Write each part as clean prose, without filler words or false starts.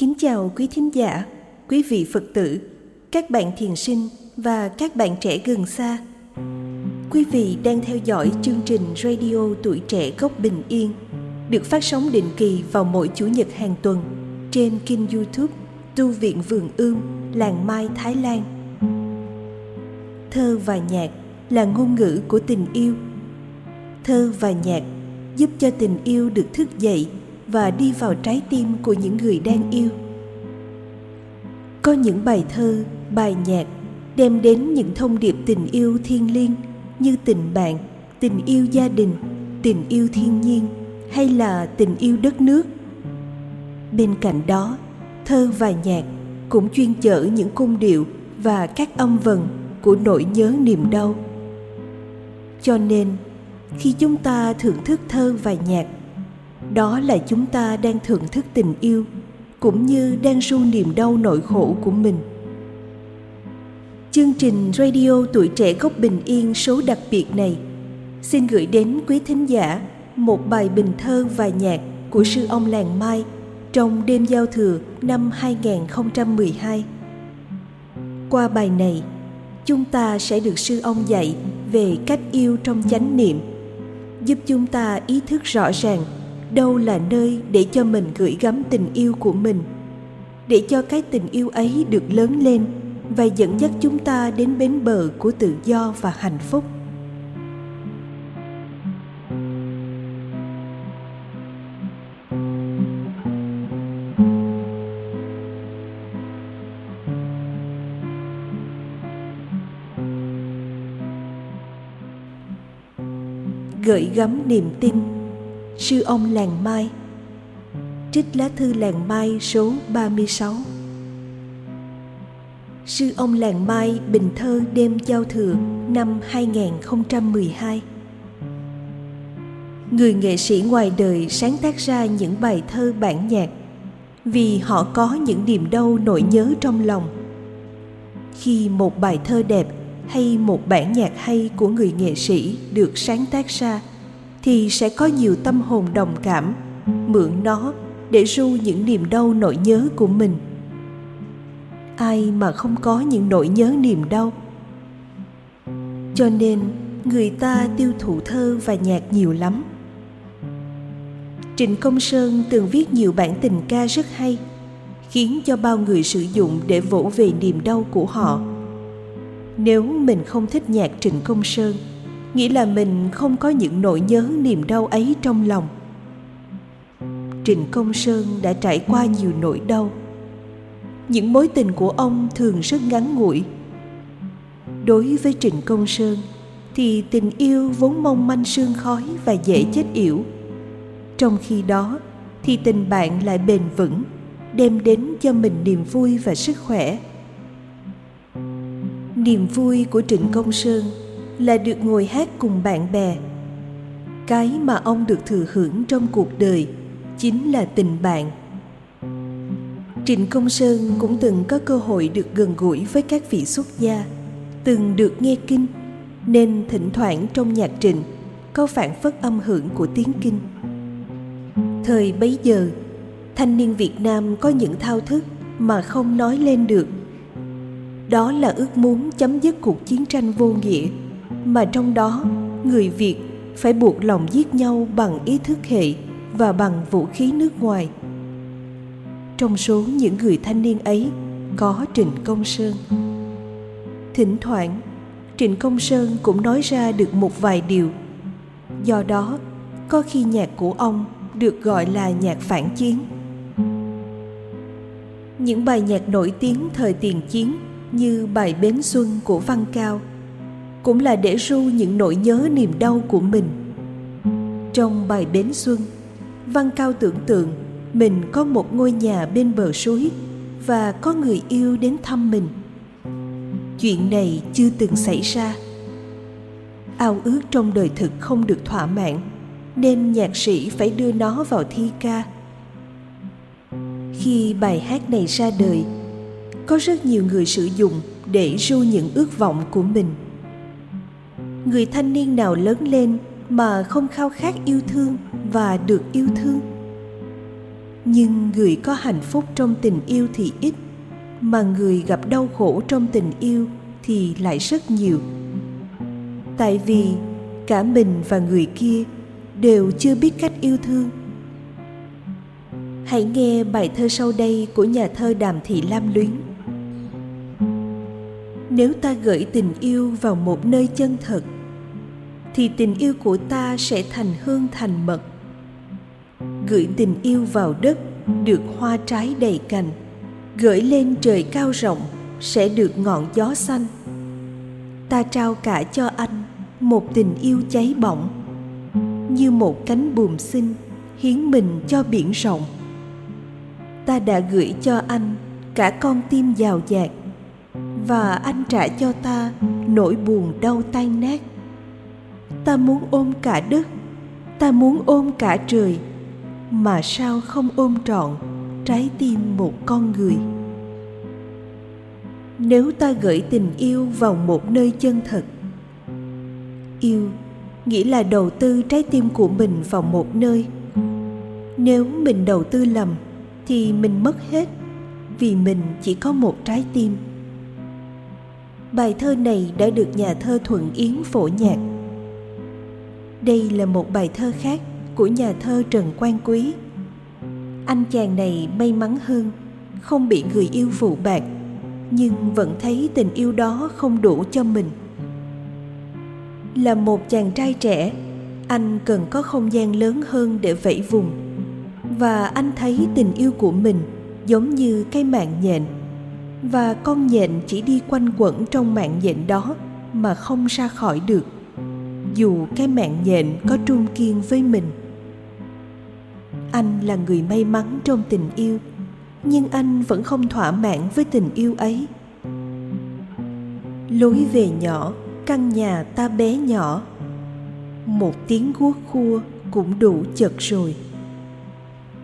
Kính chào quý thính giả, quý vị Phật tử, các bạn thiền sinh và các bạn trẻ gần xa. Quý vị đang theo dõi chương trình Radio Tuổi Trẻ Gốc Bình Yên, được phát sóng định kỳ vào mỗi Chủ nhật hàng tuần trên kênh YouTube Tu Viện Vườn Ươm, Làng Mai, Thái Lan. Thơ và nhạc là ngôn ngữ của tình yêu. Thơ và nhạc giúp cho tình yêu được thức dậy và đi vào trái tim của những người đang yêu. Có những bài thơ, bài nhạc đem đến những thông điệp tình yêu thiêng liêng như tình bạn, tình yêu gia đình, tình yêu thiên nhiên hay là tình yêu đất nước. Bên cạnh đó, thơ và nhạc cũng chuyên chở những cung điệu và các âm vần của nỗi nhớ niềm đau. Cho nên, khi chúng ta thưởng thức thơ và nhạc, đó là chúng ta đang thưởng thức tình yêu, cũng như đang ru niềm đau nỗi khổ của mình. Chương trình Radio Tuổi Trẻ Gốc Bình Yên số đặc biệt này xin gửi đến quý thính giả một bài bình thơ và nhạc của sư ông Làng Mai trong đêm giao thừa năm 2012. Qua bài này, chúng ta sẽ được sư ông dạy về cách yêu trong chánh niệm, giúp chúng ta ý thức rõ ràng đâu là nơi để cho mình gửi gắm tình yêu của mình, để cho cái tình yêu ấy được lớn lên và dẫn dắt chúng ta đến bến bờ của tự do và hạnh phúc. Gửi gắm niềm tin, sư ông Làng Mai. Trích lá thư Làng Mai số 36. Sư ông Làng Mai bình thơ đêm giao thừa năm 2012. Người nghệ sĩ ngoài đời sáng tác ra những bài thơ bản nhạc vì họ có những niềm đau nỗi nhớ trong lòng. Khi một bài thơ đẹp hay một bản nhạc hay của người nghệ sĩ được sáng tác ra thì sẽ có nhiều tâm hồn đồng cảm mượn nó để ru những niềm đau nỗi nhớ của mình. Ai mà không có những nỗi nhớ niềm đau. Cho nên người ta tiêu thụ thơ và nhạc nhiều lắm. Trịnh Công Sơn từng viết nhiều bản tình ca rất hay, khiến cho bao người sử dụng để vỗ về niềm đau của họ. Nếu mình không thích nhạc Trịnh Công Sơn, nghĩa là mình không có những nỗi nhớ niềm đau ấy trong lòng. Trịnh Công Sơn đã trải qua nhiều nỗi đau. Những mối tình của ông thường rất ngắn ngủi. Đối với Trịnh Công Sơn thì tình yêu vốn mong manh sương khói và dễ chết yểu. Trong khi đó thì tình bạn lại bền vững, đem đến cho mình niềm vui và sức khỏe. Niềm vui của Trịnh Công Sơn là được ngồi hát cùng bạn bè. Cái mà ông được thừa hưởng trong cuộc đời chính là tình bạn. Trịnh Công Sơn cũng từng có cơ hội được gần gũi với các vị xuất gia, từng được nghe kinh, nên thỉnh thoảng trong nhạc Trịnh có phản phất âm hưởng của tiếng kinh. Thời bấy giờ, thanh niên Việt Nam có những thao thức mà không nói lên được. Đó là ước muốn chấm dứt cuộc chiến tranh vô nghĩa, mà trong đó người Việt phải buộc lòng giết nhau bằng ý thức hệ và bằng vũ khí nước ngoài. Trong số những người thanh niên ấy có Trịnh Công Sơn. Thỉnh thoảng, Trịnh Công Sơn cũng nói ra được một vài điều. Do đó, có khi nhạc của ông được gọi là nhạc phản chiến. Những bài nhạc nổi tiếng thời tiền chiến như bài Bến Xuân của Văn Cao cũng là để ru những nỗi nhớ niềm đau của mình. Trong bài Bến Xuân, Văn Cao tưởng tượng mình có một ngôi nhà bên bờ suối và có người yêu đến thăm mình. Chuyện này chưa từng xảy ra. Ao ước trong đời thực không được thỏa mãn, nên nhạc sĩ phải đưa nó vào thi ca. Khi bài hát này ra đời, có rất nhiều người sử dụng để ru những ước vọng của mình. Người thanh niên nào lớn lên mà không khao khát yêu thương và được yêu thương? Nhưng người có hạnh phúc trong tình yêu thì ít, mà người gặp đau khổ trong tình yêu thì lại rất nhiều. Tại vì cả mình và người kia đều chưa biết cách yêu thương. Hãy nghe bài thơ sau đây của nhà thơ Đàm Thị Lam Luyến. Nếu ta gửi tình yêu vào một nơi chân thật, thì tình yêu của ta sẽ thành hương thành mật. Gửi tình yêu vào đất, được hoa trái đầy cành. Gửi lên trời cao rộng, sẽ được ngọn gió xanh. Ta trao cả cho anh một tình yêu cháy bỏng, như một cánh buồm xinh hiến mình cho biển rộng. Ta đã gửi cho anh cả con tim giàu dạt, và anh trả cho ta nỗi buồn đau tan nát. Ta muốn ôm cả đất, ta muốn ôm cả trời, mà sao không ôm trọn trái tim một con người. Nếu ta gửi tình yêu vào một nơi chân thật. Yêu nghĩa là đầu tư trái tim của mình vào một nơi. Nếu mình đầu tư lầm thì mình mất hết, vì mình chỉ có một trái tim. Bài thơ này đã được nhà thơ Thuận Yến phổ nhạc. Đây là một bài thơ khác của nhà thơ Trần Quang Quý. Anh chàng này may mắn hơn, không bị người yêu phụ bạc, nhưng vẫn thấy tình yêu đó không đủ cho mình. Là một chàng trai trẻ, anh cần có không gian lớn hơn để vẫy vùng. Và anh thấy tình yêu của mình giống như cái mạng nhện, và con nhện chỉ đi quanh quẩn trong mạng nhện đó mà không ra khỏi được, dù cái mạng nhện có trung kiên với mình. Anh là người may mắn trong tình yêu, nhưng anh vẫn không thỏa mãn với tình yêu ấy. Lối về nhỏ, căn nhà ta bé nhỏ, một tiếng guốc khua cũng đủ chật rồi.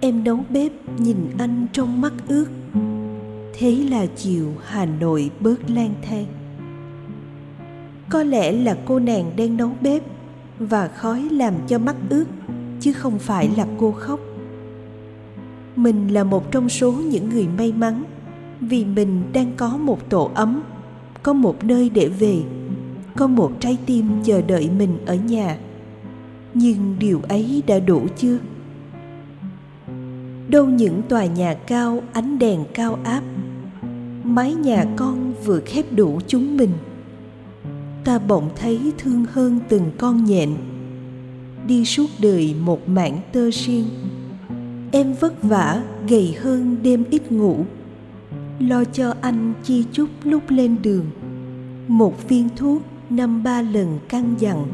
Em nấu bếp nhìn anh trong mắt ướt, thế là chiều Hà Nội bớt lang thang. Có lẽ là cô nàng đang nấu bếp và khói làm cho mắt ướt, chứ không phải là cô khóc. Mình là một trong số những người may mắn, vì mình đang có một tổ ấm, có một nơi để về, có một trái tim chờ đợi mình ở nhà. Nhưng điều ấy đã đủ chưa? Đâu những tòa nhà cao, ánh đèn cao áp, mái nhà con vừa khép đủ chúng mình. Ta bỗng thấy thương hơn từng con nhện, đi suốt đời một mảng tơ riêng. Em vất vả gầy hơn đêm ít ngủ, lo cho anh chi chút lúc lên đường, một viên thuốc 5-3 lần căn dặn.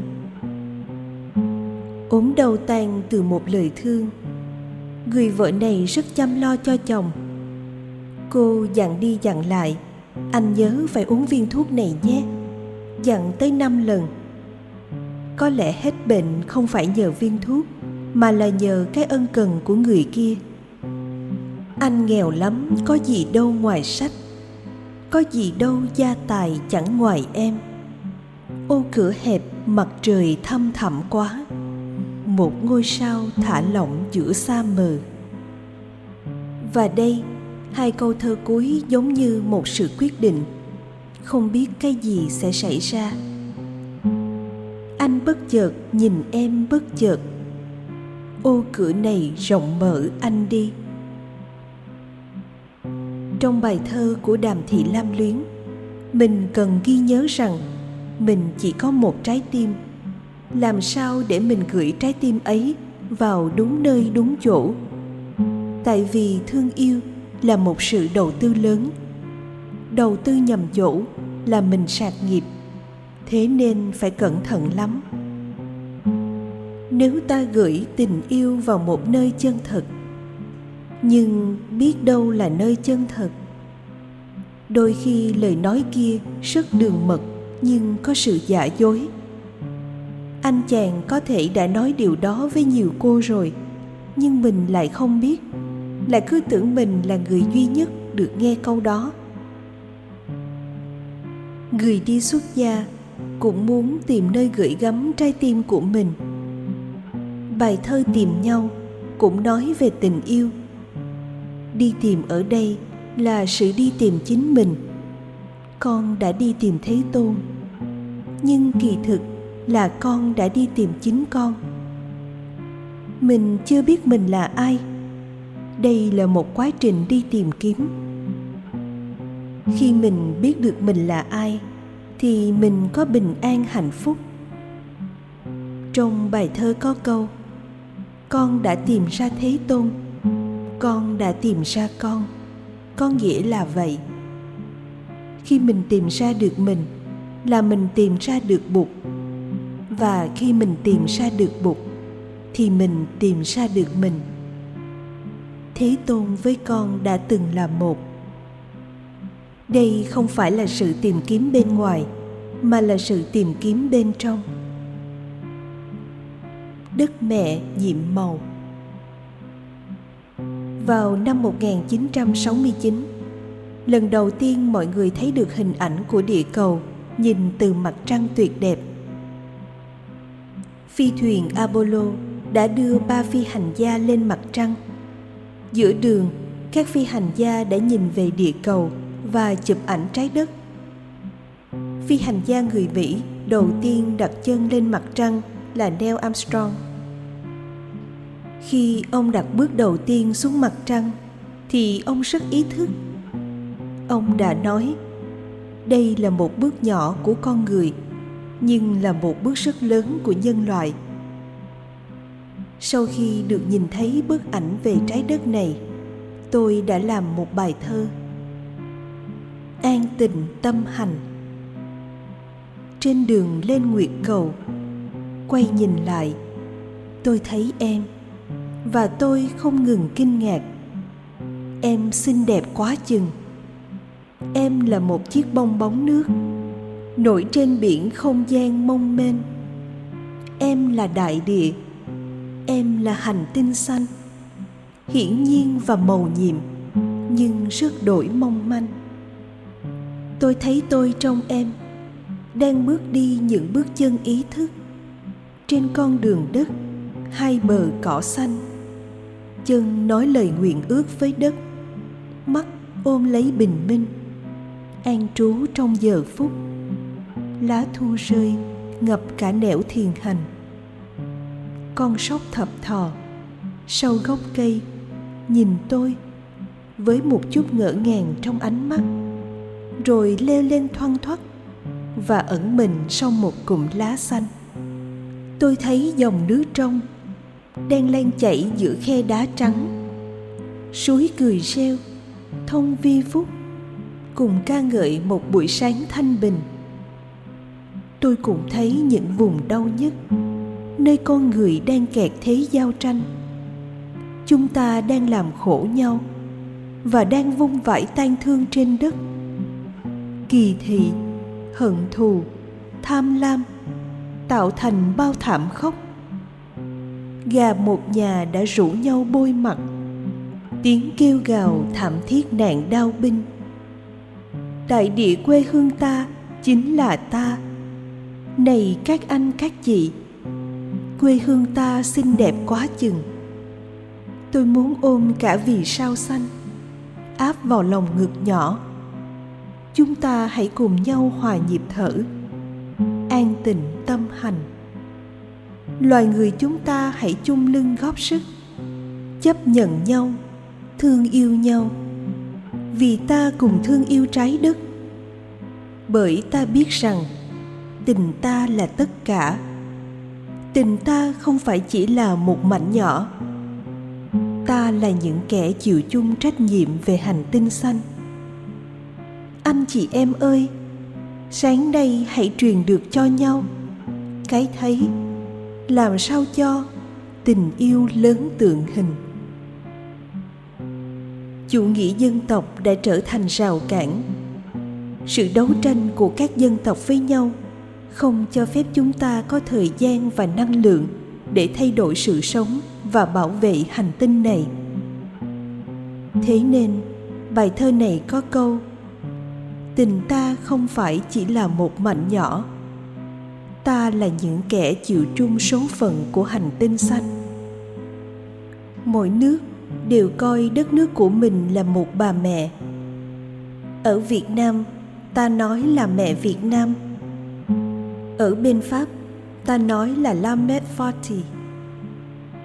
Ốm đau tan từ một lời thương. Người vợ này rất chăm lo cho chồng. Cô dặn đi dặn lại, anh nhớ phải uống viên thuốc này nhé, dặn tới 5 lần. Có lẽ hết bệnh không phải nhờ viên thuốc, mà là nhờ cái ân cần của người kia. Anh nghèo lắm, có gì đâu ngoài sách, có gì đâu gia tài chẳng ngoài em. Ô cửa hẹp mặt trời thăm thẳm quá, một ngôi sao thả lỏng giữa sa mờ. Và đây, 2 câu thơ cuối giống như một sự quyết định. Không biết cái gì sẽ xảy ra. Anh bất chợt nhìn em bất chợt, ô cửa này rộng mở anh đi. Trong bài thơ của Đàm Thị Lam Luyến, mình cần ghi nhớ rằng mình chỉ có một trái tim. Làm sao để mình gửi trái tim ấy vào đúng nơi đúng chỗ? Tại vì thương yêu là một sự đầu tư lớn. Đầu tư nhầm chỗ là mình sạt nghiệp, thế nên phải cẩn thận lắm. Nếu ta gửi tình yêu vào một nơi chân thật, nhưng biết đâu là nơi chân thật. Đôi khi lời nói kia rất đường mật, nhưng có sự giả dối. Anh chàng có thể đã nói điều đó với nhiều cô rồi, nhưng mình lại không biết, lại cứ tưởng mình là người duy nhất được nghe câu đó. Người đi xuất gia cũng muốn tìm nơi gửi gắm trái tim của mình. Bài thơ Tìm Nhau cũng nói về tình yêu, đi tìm ở đây là sự đi tìm chính mình. Con đã đi tìm Thế Tôn, nhưng kỳ thực là con đã đi tìm chính con. Mình chưa biết mình là ai. Đây là một quá trình đi tìm kiếm. Khi mình biết được mình là ai thì mình có bình an hạnh phúc. Trong bài thơ có câu: con đã tìm ra Thế Tôn, con đã tìm ra con. Có nghĩa là vậy. Khi mình tìm ra được mình là mình tìm ra được Bụt. Và khi mình tìm ra được Bụt thì mình tìm ra được mình. Thế Tôn với con đã từng là một. Đây không phải là sự tìm kiếm bên ngoài, mà là sự tìm kiếm bên trong. Đất mẹ nhiệm màu. Vào năm 1969, lần đầu tiên mọi người thấy được hình ảnh của địa cầu nhìn từ mặt trăng tuyệt đẹp. Phi thuyền Apollo đã đưa 3 phi hành gia lên mặt trăng. Giữa đường, các phi hành gia đã nhìn về địa cầu và chụp ảnh trái đất. Phi hành gia người Mỹ đầu tiên đặt chân lên mặt trăng là Neil Armstrong. Khi ông đặt bước đầu tiên xuống mặt trăng thì ông rất ý thức. Ông đã nói: đây là một bước nhỏ của con người, nhưng là một bước rất lớn của nhân loại. Sau khi được nhìn thấy bức ảnh về trái đất này, tôi đã làm một bài thơ: An tình tâm hành. Trên đường lên nguyệt cầu, quay nhìn lại, tôi thấy em, và tôi không ngừng kinh ngạc. Em xinh đẹp quá chừng. Em là một chiếc bong bóng nước nổi trên biển không gian mông mênh. Em là đại địa. Em là hành tinh xanh, hiển nhiên và mầu nhiệm, nhưng rất đổi mong manh. Tôi thấy tôi trong em, đang bước đi những bước chân ý thức. Trên con đường đất, hai bờ cỏ xanh, chân nói lời nguyện ước với đất, mắt ôm lấy bình minh, an trú trong giờ phút. Lá thu rơi ngập cả nẻo thiền hành. Con sóc thập thò sau gốc cây nhìn tôi với một chút ngỡ ngàng trong ánh mắt, rồi leo lên thoăn thoắt và ẩn mình sau một cụm lá xanh. Tôi thấy dòng nước trong đang len chảy giữa khe đá trắng. Suối cười reo thông vi phúc, cùng ca ngợi một buổi sáng thanh bình. Tôi cũng thấy những vùng đau nhất, nơi con người đang kẹt thế giao tranh. Chúng ta đang làm khổ nhau và đang vung vãi tang thương trên đất. Kỳ thị, hận thù, tham lam tạo thành bao thảm khốc. Gà một nhà đã rủ nhau bôi mặt, tiếng kêu gào thảm thiết nạn đao binh. Đại địa quê hương ta chính là ta. Này các anh các chị, quê hương ta xinh đẹp quá chừng. Tôi muốn ôm cả vì sao xanh, áp vào lòng ngực nhỏ. Chúng ta hãy cùng nhau hòa nhịp thở, an tịnh tâm hành. Loài người chúng ta hãy chung lưng góp sức, chấp nhận nhau, thương yêu nhau. Vì ta cùng thương yêu trái đất, bởi ta biết rằng tình ta là tất cả. Tình ta không phải chỉ là một mảnh nhỏ. Ta là những kẻ chịu chung trách nhiệm về hành tinh xanh. Anh chị em ơi, sáng nay hãy truyền được cho nhau cái thấy làm sao cho tình yêu lớn tượng hình. Chủ nghĩa dân tộc đã trở thành rào cản. Sự đấu tranh của các dân tộc với nhau không cho phép chúng ta có thời gian và năng lượng để thay đổi sự sống và bảo vệ hành tinh này. Thế nên, bài thơ này có câu: tình ta không phải chỉ là một mảnh nhỏ. Ta là những kẻ chịu chung số phận của hành tinh xanh. Mỗi nước đều coi đất nước của mình là một bà mẹ. Ở Việt Nam, ta nói là mẹ Việt Nam. Ở bên Pháp, ta nói là La Mère Forti.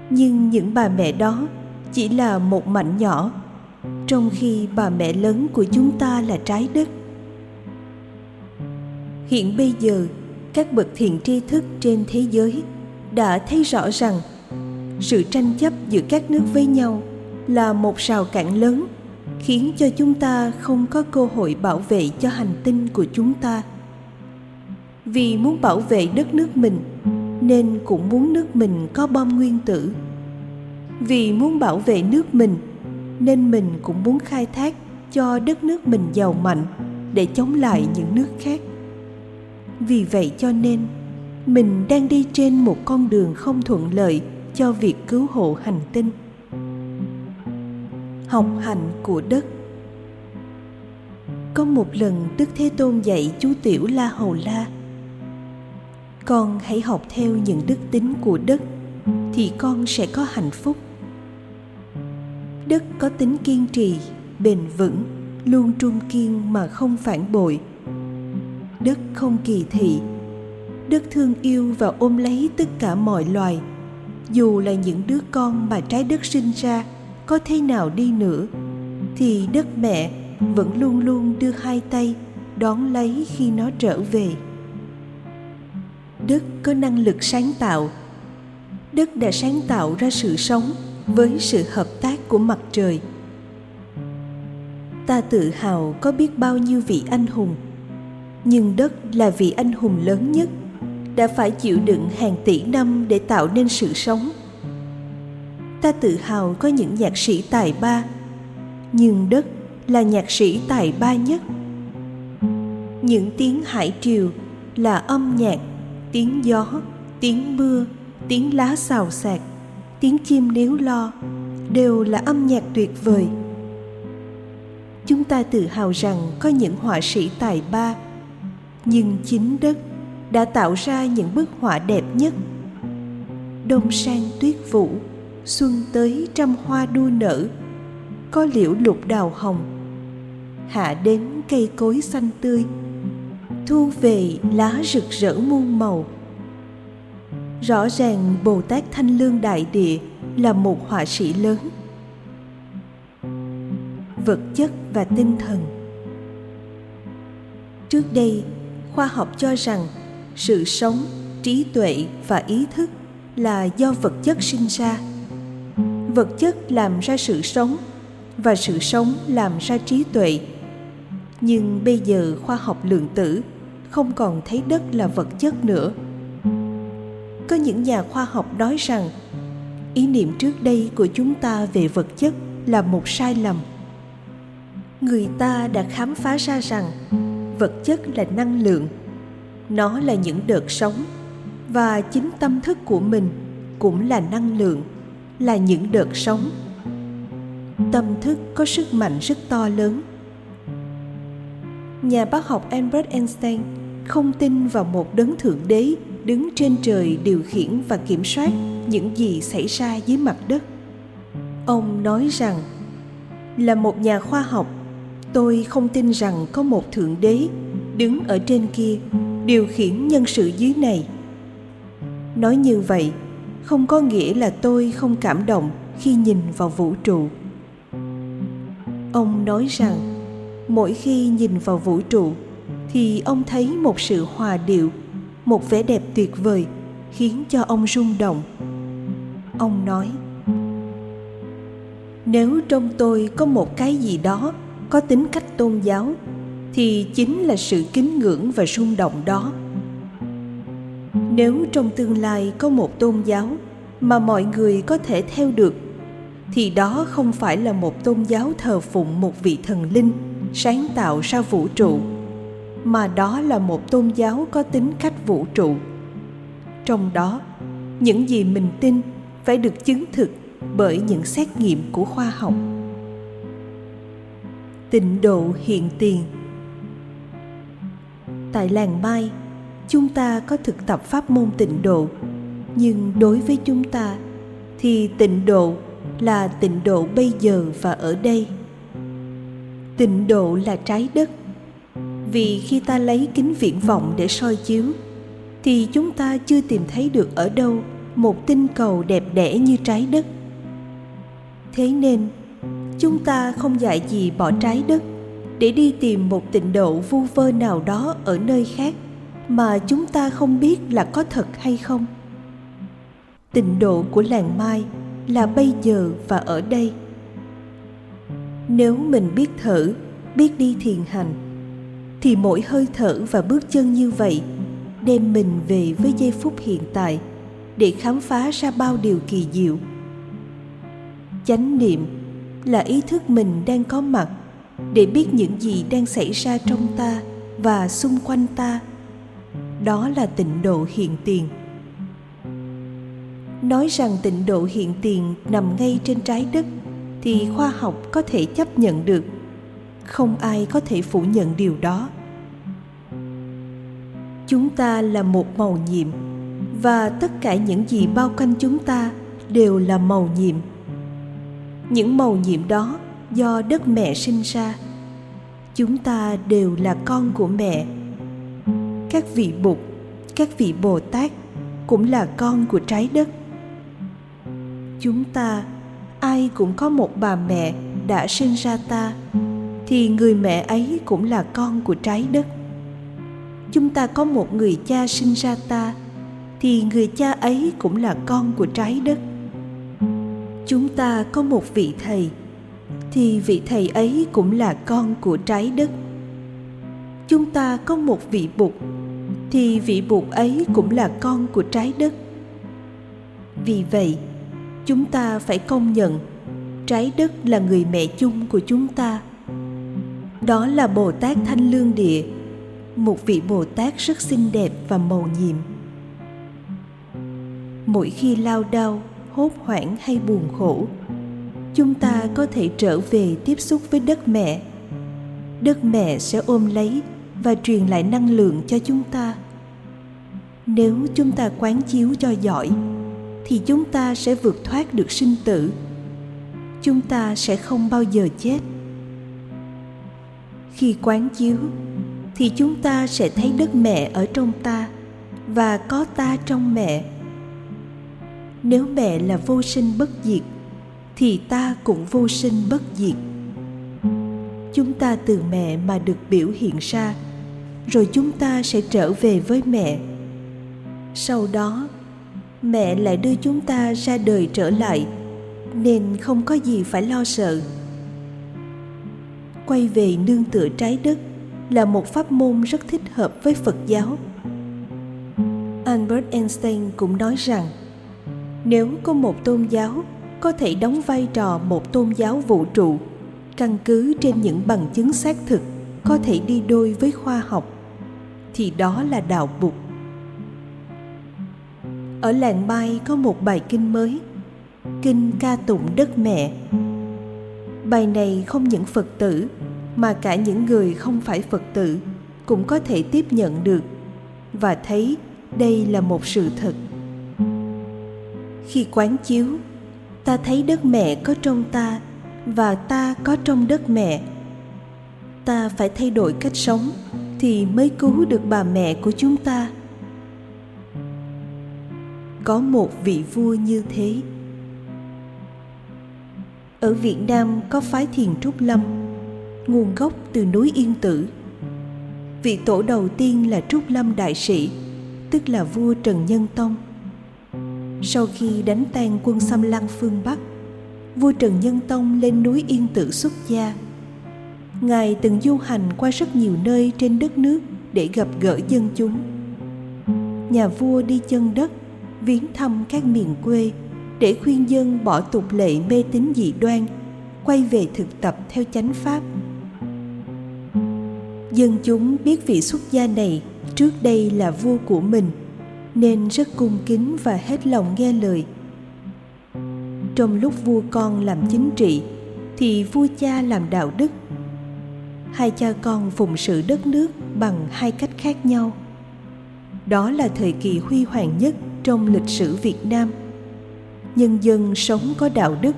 Nhưng những bà mẹ đó chỉ là một mảnh nhỏ, trong khi bà mẹ lớn của chúng ta là trái đất. Hiện bây giờ, các bậc thiện tri thức trên thế giới đã thấy rõ rằng sự tranh chấp giữa các nước với nhau là một rào cản lớn, khiến cho chúng ta không có cơ hội bảo vệ cho hành tinh của chúng ta. Vì muốn bảo vệ đất nước mình nên cũng muốn nước mình có bom nguyên tử. Vì muốn bảo vệ nước mình nên mình cũng muốn khai thác cho đất nước mình giàu mạnh để chống lại những nước khác. Vì vậy cho nên mình đang đi trên một con đường không thuận lợi cho việc cứu hộ hành tinh. Học hành của đất. Có một lần Đức Thế Tôn dạy chú Tiểu La Hầu La: con hãy học theo những đức tính của đất thì con sẽ có hạnh phúc. Đất có tính kiên trì, bền vững, luôn trung kiên mà không phản bội. Đất không kỳ thị. Đất thương yêu và ôm lấy tất cả mọi loài, dù là những đứa con mà trái đất sinh ra có thế nào đi nữa, thì đất mẹ vẫn luôn luôn đưa hai tay đón lấy khi nó trở về. Đất có năng lực sáng tạo. Đất đã sáng tạo ra sự sống với sự hợp tác của mặt trời. Ta tự hào có biết bao nhiêu vị anh hùng, nhưng đất là vị anh hùng lớn nhất, đã phải chịu đựng hàng tỷ năm để tạo nên sự sống. Ta tự hào có những nhạc sĩ tài ba, nhưng đất là nhạc sĩ tài ba nhất. Những tiếng hải triều là âm nhạc, tiếng gió, tiếng mưa, tiếng lá xào xạc, tiếng chim níu lo đều là âm nhạc tuyệt vời. Chúng ta tự hào rằng có những họa sĩ tài ba, nhưng chính đất đã tạo ra những bức họa đẹp nhất. Đông sang tuyết vũ, xuân tới trăm hoa đua nở, có liễu lục đào hồng. Hạ đến cây cối xanh tươi, thu về lá rực rỡ muôn màu. Rõ ràng Bồ Tát Thanh Lương Đại Địa là một họa sĩ lớn. Vật chất và tinh thần. Trước đây, khoa học cho rằng sự sống, trí tuệ và ý thức là do vật chất sinh ra. Vật chất làm ra sự sống và sự sống làm ra trí tuệ. Nhưng bây giờ khoa học lượng tử không còn thấy đất là vật chất nữa. Có những nhà khoa học nói rằng ý niệm trước đây của chúng ta về vật chất là một sai lầm. Người ta đã khám phá ra rằng vật chất là năng lượng. Nó là những đợt sống, và chính tâm thức của mình cũng là năng lượng, là những đợt sống. Tâm thức có sức mạnh rất to lớn. Nhà bác học Albert Einstein không tin vào một đấng thượng đế đứng trên trời điều khiển và kiểm soát những gì xảy ra dưới mặt đất. Ông nói rằng, là một nhà khoa học, tôi không tin rằng có một thượng đế đứng ở trên kia điều khiển nhân sự dưới này. Nói như vậy không có nghĩa là tôi không cảm động khi nhìn vào vũ trụ. Ông nói rằng mỗi khi nhìn vào vũ trụ thì ông thấy một sự hòa điệu, một vẻ đẹp tuyệt vời khiến cho ông rung động. Ông nói, nếu trong tôi có một cái gì đó có tính cách tôn giáo thì chính là sự kính ngưỡng và rung động đó. Nếu trong tương lai có một tôn giáo mà mọi người có thể theo được thì đó không phải là một tôn giáo thờ phụng một vị thần linh sáng tạo ra vũ trụ, mà đó là một tôn giáo có tính cách vũ trụ. Trong đó, những gì mình tin phải được chứng thực bởi những xét nghiệm của khoa học. Tịnh độ hiện tiền. Tại Làng Mai, chúng ta có thực tập pháp môn tịnh độ, nhưng đối với chúng ta thì tịnh độ là tịnh độ bây giờ và ở đây. Tịnh độ là trái đất, vì khi ta lấy kính viễn vọng để soi chiếu thì chúng ta chưa tìm thấy được ở đâu một tinh cầu đẹp đẽ như trái đất. Thế nên, chúng ta không dại gì bỏ trái đất để đi tìm một tịnh độ vu vơ nào đó ở nơi khác mà chúng ta không biết là có thật hay không. Tịnh độ của làng Mai là bây giờ và ở đây. Nếu mình biết thở, biết đi thiền hành, thì mỗi hơi thở và bước chân như vậy đem mình về với giây phút hiện tại để khám phá ra bao điều kỳ diệu. Chánh niệm là ý thức mình đang có mặt để biết những gì đang xảy ra trong ta và xung quanh ta. Đó là tịnh độ hiện tiền. Nói rằng tịnh độ hiện tiền nằm ngay trên trái đất thì khoa học có thể chấp nhận được. Không ai có thể phủ nhận điều đó. Chúng ta là một màu nhiệm, và tất cả những gì bao quanh chúng ta đều là màu nhiệm. Những màu nhiệm đó do đất mẹ sinh ra. Chúng ta đều là con của mẹ. Các vị Bụt, các vị Bồ Tát cũng là con của trái đất. Chúng ta, ai cũng có một bà mẹ đã sinh ra ta, thì người mẹ ấy cũng là con của trái đất. Chúng ta có một người cha sinh ra ta, thì người cha ấy cũng là con của trái đất. Chúng ta có một vị thầy, thì vị thầy ấy cũng là con của trái đất. Chúng ta có một vị Bụt, thì vị Bụt ấy cũng là con của trái đất. Vì vậy, chúng ta phải công nhận trái đất là người mẹ chung của chúng ta. Đó là Bồ Tát Thanh Lương Địa, một vị Bồ Tát rất xinh đẹp và màu nhiệm. Mỗi khi lao đao, hốt hoảng hay buồn khổ, chúng ta có thể trở về tiếp xúc với đất mẹ. Đất mẹ sẽ ôm lấy và truyền lại năng lượng cho chúng ta. Nếu chúng ta quán chiếu cho giỏi, thì chúng ta sẽ vượt thoát được sinh tử. Chúng ta sẽ không bao giờ chết. Khi quán chiếu, thì chúng ta sẽ thấy đất mẹ ở trong ta và có ta trong mẹ. Nếu mẹ là vô sinh bất diệt, thì ta cũng vô sinh bất diệt. Chúng ta từ mẹ mà được biểu hiện ra, rồi chúng ta sẽ trở về với mẹ. Sau đó, mẹ lại đưa chúng ta ra đời trở lại, nên không có gì phải lo sợ. Quay về nương tựa trái đất là một pháp môn rất thích hợp với Phật giáo. Albert Einstein cũng nói rằng, nếu có một tôn giáo có thể đóng vai trò một tôn giáo vũ trụ, căn cứ trên những bằng chứng xác thực có thể đi đôi với khoa học, thì đó là đạo Bụt. Ở làng Mai có một bài kinh mới, kinh ca tụng đất mẹ. Bài này không những Phật tử mà cả những người không phải Phật tử cũng có thể tiếp nhận được và thấy đây là một sự thật. Khi quán chiếu, ta thấy đất mẹ có trong ta và ta có trong đất mẹ. Ta phải thay đổi cách sống thì mới cứu được bà mẹ của chúng ta. Có một vị vua như thế. Ở Việt Nam có phái thiền Trúc Lâm, nguồn gốc từ núi Yên Tử. Vị tổ đầu tiên là Trúc Lâm Đại Sĩ, tức là vua Trần Nhân Tông. Sau khi đánh tan quân xâm lăng phương Bắc, vua Trần Nhân Tông lên núi Yên Tử xuất gia. Ngài từng du hành qua rất nhiều nơi trên đất nước để gặp gỡ dân chúng. Nhà vua đi chân đất, viếng thăm các miền quê để khuyên dân bỏ tục lệ mê tín dị đoan, quay về thực tập theo chánh pháp. Dân chúng biết vị xuất gia này trước đây là vua của mình, nên rất cung kính và hết lòng nghe lời. Trong lúc vua con làm chính trị, thì vua cha làm đạo đức. Hai cha con phụng sự đất nước bằng hai cách khác nhau. Đó là thời kỳ huy hoàng nhất trong lịch sử Việt Nam. Nhân dân sống có đạo đức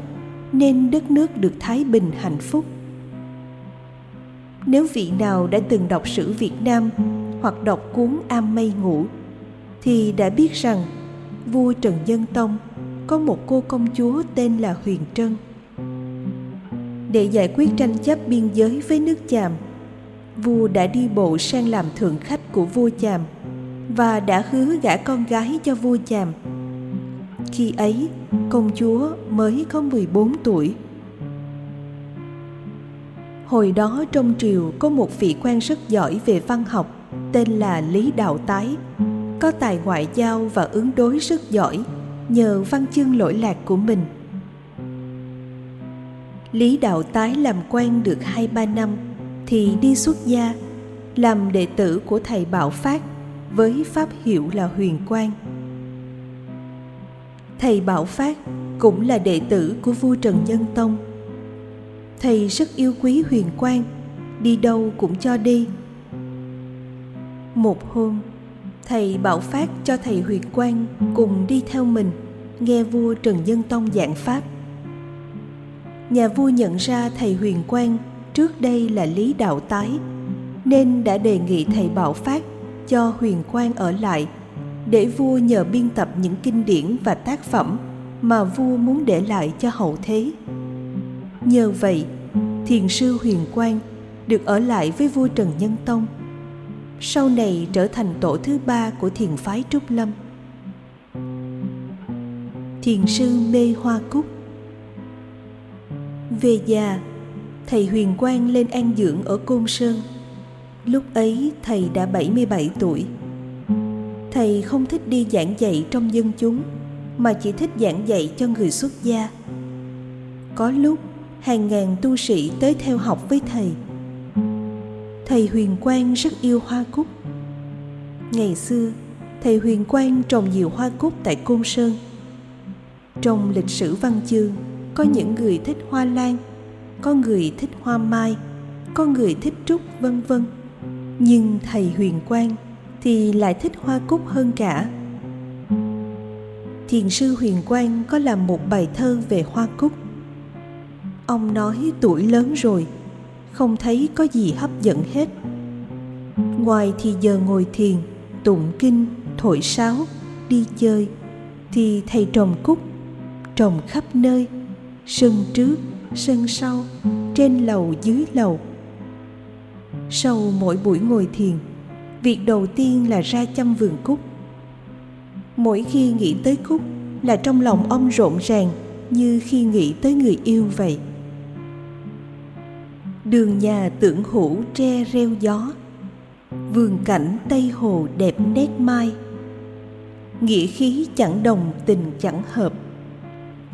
nên đất nước được thái bình hạnh phúc. Nếu vị nào đã từng đọc sử Việt Nam hoặc đọc cuốn Am Mây Ngủ thì đã biết rằng vua Trần Nhân Tông có một cô công chúa tên là Huyền Trân. Để giải quyết tranh chấp biên giới với nước Chàm, vua đã đi bộ sang làm thượng khách của vua Chàm và đã hứa gả con gái cho vua Chàm. Khi ấy, công chúa mới có 14 tuổi. Hồi đó trong triều có một vị quan rất giỏi về văn học tên là Lý Đạo Tái, có tài ngoại giao và ứng đối rất giỏi nhờ văn chương lỗi lạc của mình. Lý Đạo Tái làm quan được 2-3 năm thì đi xuất gia, làm đệ tử của thầy Bảo Phát với pháp hiệu là Huyền Quang. Thầy Bảo Phát cũng là đệ tử của vua Trần Nhân Tông. Thầy rất yêu quý Huyền Quang, đi đâu cũng cho đi. Một hôm, thầy Bảo Phát cho thầy Huyền Quang cùng đi theo mình, nghe vua Trần Nhân Tông giảng pháp. Nhà vua nhận ra thầy Huyền Quang trước đây là Lý Đạo Tái, nên đã đề nghị thầy Bảo Phát cho Huyền Quang ở lại, để vua nhờ biên tập những kinh điển và tác phẩm mà vua muốn để lại cho hậu thế. Nhờ vậy, thiền sư Huyền Quang được ở lại với vua Trần Nhân Tông, sau này trở thành tổ thứ 3 của thiền phái Trúc Lâm. Thiền sư mê hoa cúc. Về già, thầy Huyền Quang lên an dưỡng ở Côn Sơn. Lúc ấy thầy đã 77 tuổi. Thầy không thích đi giảng dạy trong dân chúng, mà chỉ thích giảng dạy cho người xuất gia. Có lúc hàng ngàn tu sĩ tới theo học với thầy. Thầy Huyền Quang rất yêu hoa cúc. Ngày xưa, thầy Huyền Quang trồng nhiều hoa cúc tại Côn Sơn. Trong lịch sử văn chương, có những người thích hoa lan, có người thích hoa mai, có người thích trúc, vân vân. Nhưng thầy Huyền Quang thì lại thích hoa cúc hơn cả. Thiền sư Huyền Quang có làm một bài thơ về hoa cúc. Ông nói tuổi lớn rồi, không thấy có gì hấp dẫn hết. Ngoài thì giờ ngồi thiền, tụng kinh, thổi sáo, đi chơi, thì thầy trồng cúc, trồng khắp nơi, sân trước, sân sau, trên lầu, dưới lầu. Sau mỗi buổi ngồi thiền, việc đầu tiên là ra chăm vườn cúc. Mỗi khi nghĩ tới cúc là trong lòng ông rộn ràng như khi nghĩ tới người yêu vậy. Đường nhà tượng hữu tre reo gió, vườn cảnh Tây Hồ đẹp nét mai. Nghĩa khí chẳng đồng tình chẳng hợp,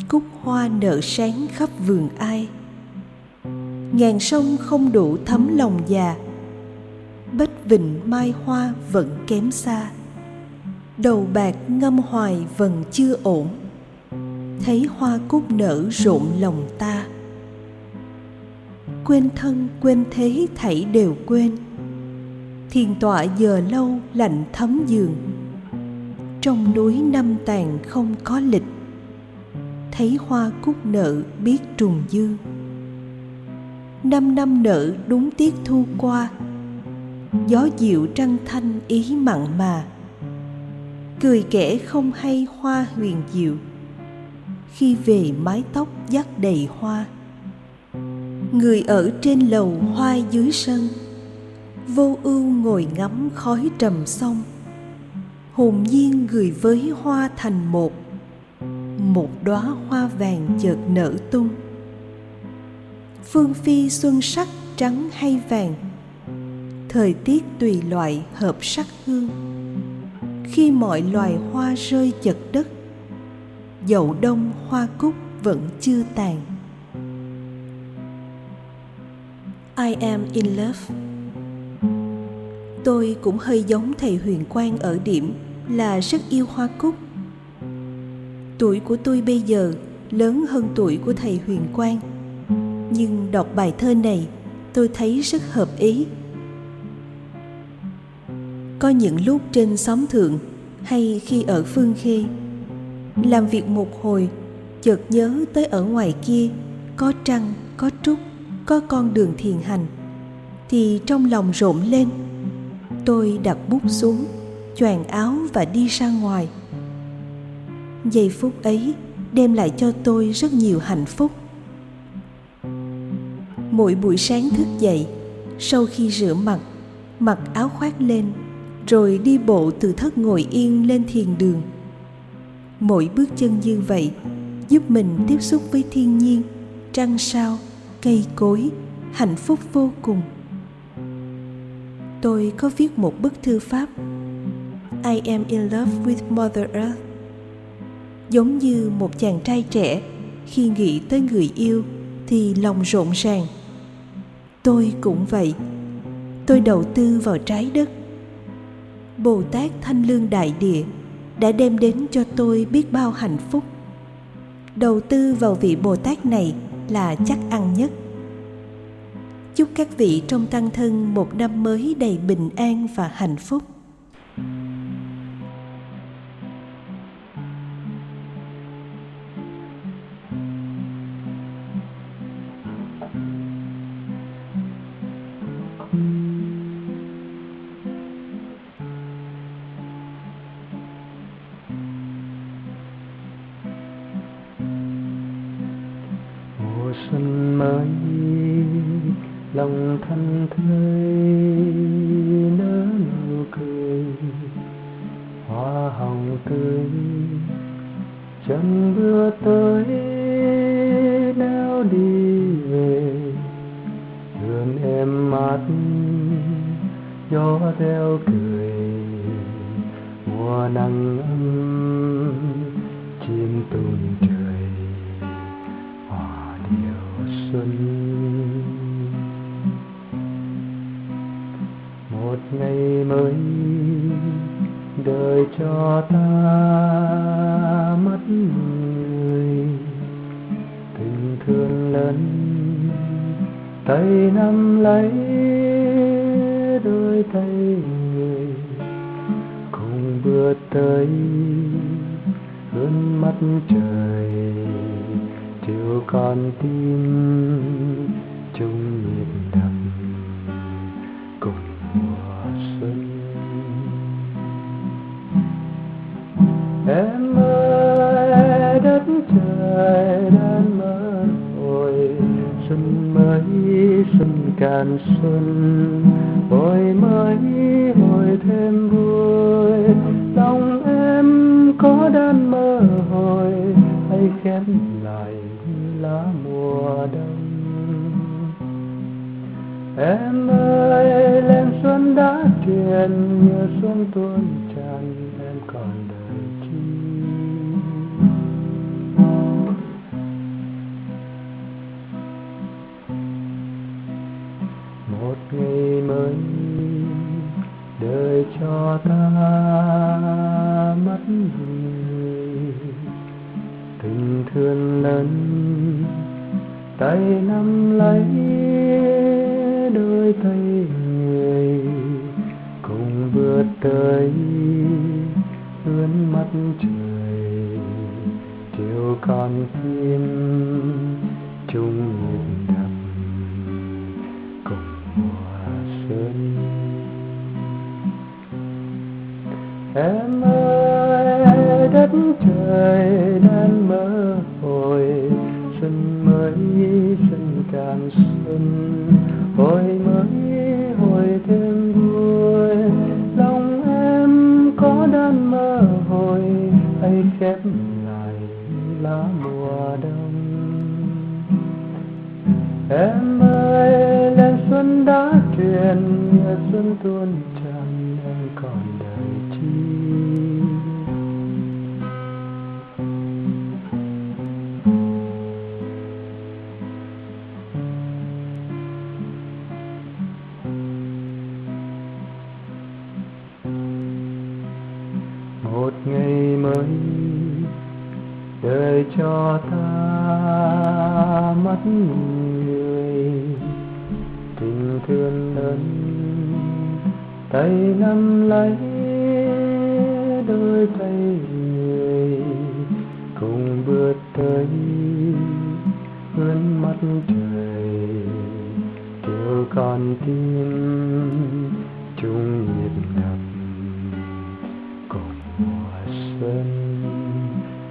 cúc hoa nở sáng khắp vườn ai. Ngàn sông không đủ thấm lòng già, bách vịnh mai hoa vẫn kém xa. Đầu bạc ngâm hoài vẫn chưa ổn, thấy hoa cúc nở rộn lòng ta. Quên thân quên thế thảy đều quên, thiền tọa giờ lâu lạnh thấm giường. Trong núi năm tàn không có lịch, thấy hoa cúc nở biết trùng dương. Năm năm nở đúng tiết thu qua, gió dịu trăng thanh ý mặn mà. Cười kể không hay hoa huyền diệu, khi về mái tóc dắt đầy hoa. Người ở trên lầu hoa dưới sân, vô ưu ngồi ngắm khói trầm sông. Hồn nhiên người với hoa thành một, một đóa hoa vàng chợt nở tung. Phương phi xuân sắc trắng hay vàng, thời tiết tùy loại hợp sắc hương. Khi mọi loài hoa rơi chật đất, dậu đông hoa cúc vẫn chưa tàn. I am in love. Tôi cũng hơi giống thầy Huyền Quang ở điểm là rất yêu hoa cúc. Tuổi của tôi bây giờ lớn hơn tuổi của thầy Huyền Quang, nhưng đọc bài thơ này tôi thấy rất hợp ý. Có những lúc trên xóm thượng hay khi ở Phương Khê, làm việc một hồi chợt nhớ tới ở ngoài kia có trăng, có trúc, có con đường thiền hành, thì trong lòng rộn lên. Tôi đặt bút xuống, choàng áo và đi ra ngoài. Giây phút ấy đem lại cho tôi rất nhiều hạnh phúc. Mỗi buổi sáng thức dậy, sau khi rửa mặt, mặc áo khoác lên, rồi đi bộ từ thất ngồi yên lên thiền đường. Mỗi bước chân như vậy giúp mình tiếp xúc với thiên nhiên, trăng sao, cây cối, hạnh phúc vô cùng. Tôi có viết một bức thư Pháp, I am in love with Mother Earth. Giống như một chàng trai trẻ, khi nghĩ tới người yêu thì lòng rộn ràng. Tôi cũng vậy. Tôi đầu tư vào trái đất. Bồ Tát Thanh Lương Đại Địa đã đem đến cho tôi biết bao hạnh phúc. Đầu tư vào vị Bồ Tát này là chắc ăn nhất. Chúc các vị trong tăng thân một năm mới đầy bình an và hạnh phúc. Xuân mới lòng thân thơi nở nụ cười, hoa hồng tươi chân vừa tới nao đi về, đường em mát gió theo cười, mùa nắng ấm chim tùng trời hòa điệu xuân. Một ngày mới đời cho ta mất người, tình thương lớn tay nắm lấy đôi tay người, cùng bước tới hướng mắt trời, chiều con tim chung nhịp đập cùng mùa xuân. Em ơi đất trời đã mơ rồi, xuân mới xuân càn xuân, hồi mới hồi thêm vui, lòng em có đang mơ hồi hay khép lại lá mùa đông. Em ơi lên xuân đã truyền, nhờ xuân tuôn tràn em còn đợi chi. Một ngày mới đời cho ta mất người, tình thương lớn tay nắm lấy đôi tay người, cùng vượt tới hướng mắt trời, chiều con tim chung nhịp đập cùng mùa xuân. Em ơi đất trời đang mơ hồi, xuân mới xuân càng xuân, hồi mới hồi thêm vui, lòng em có đang mơ hồi hay khép lại lá mùa đông. Em ơi lên xuân đã truyền, nhờ xuân tuôn tràn em còn đợi chi. Một ngày mới đời cho ta mất người, tình thương lớn tay nắm lấy đôi tay người, cùng bước tới ấy lên mặt trời kêu con tim chung nhịp đập cùng mùa xuân,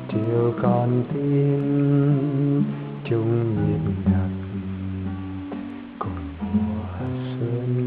kêu con tim chung nhịp đập cùng mùa xuân.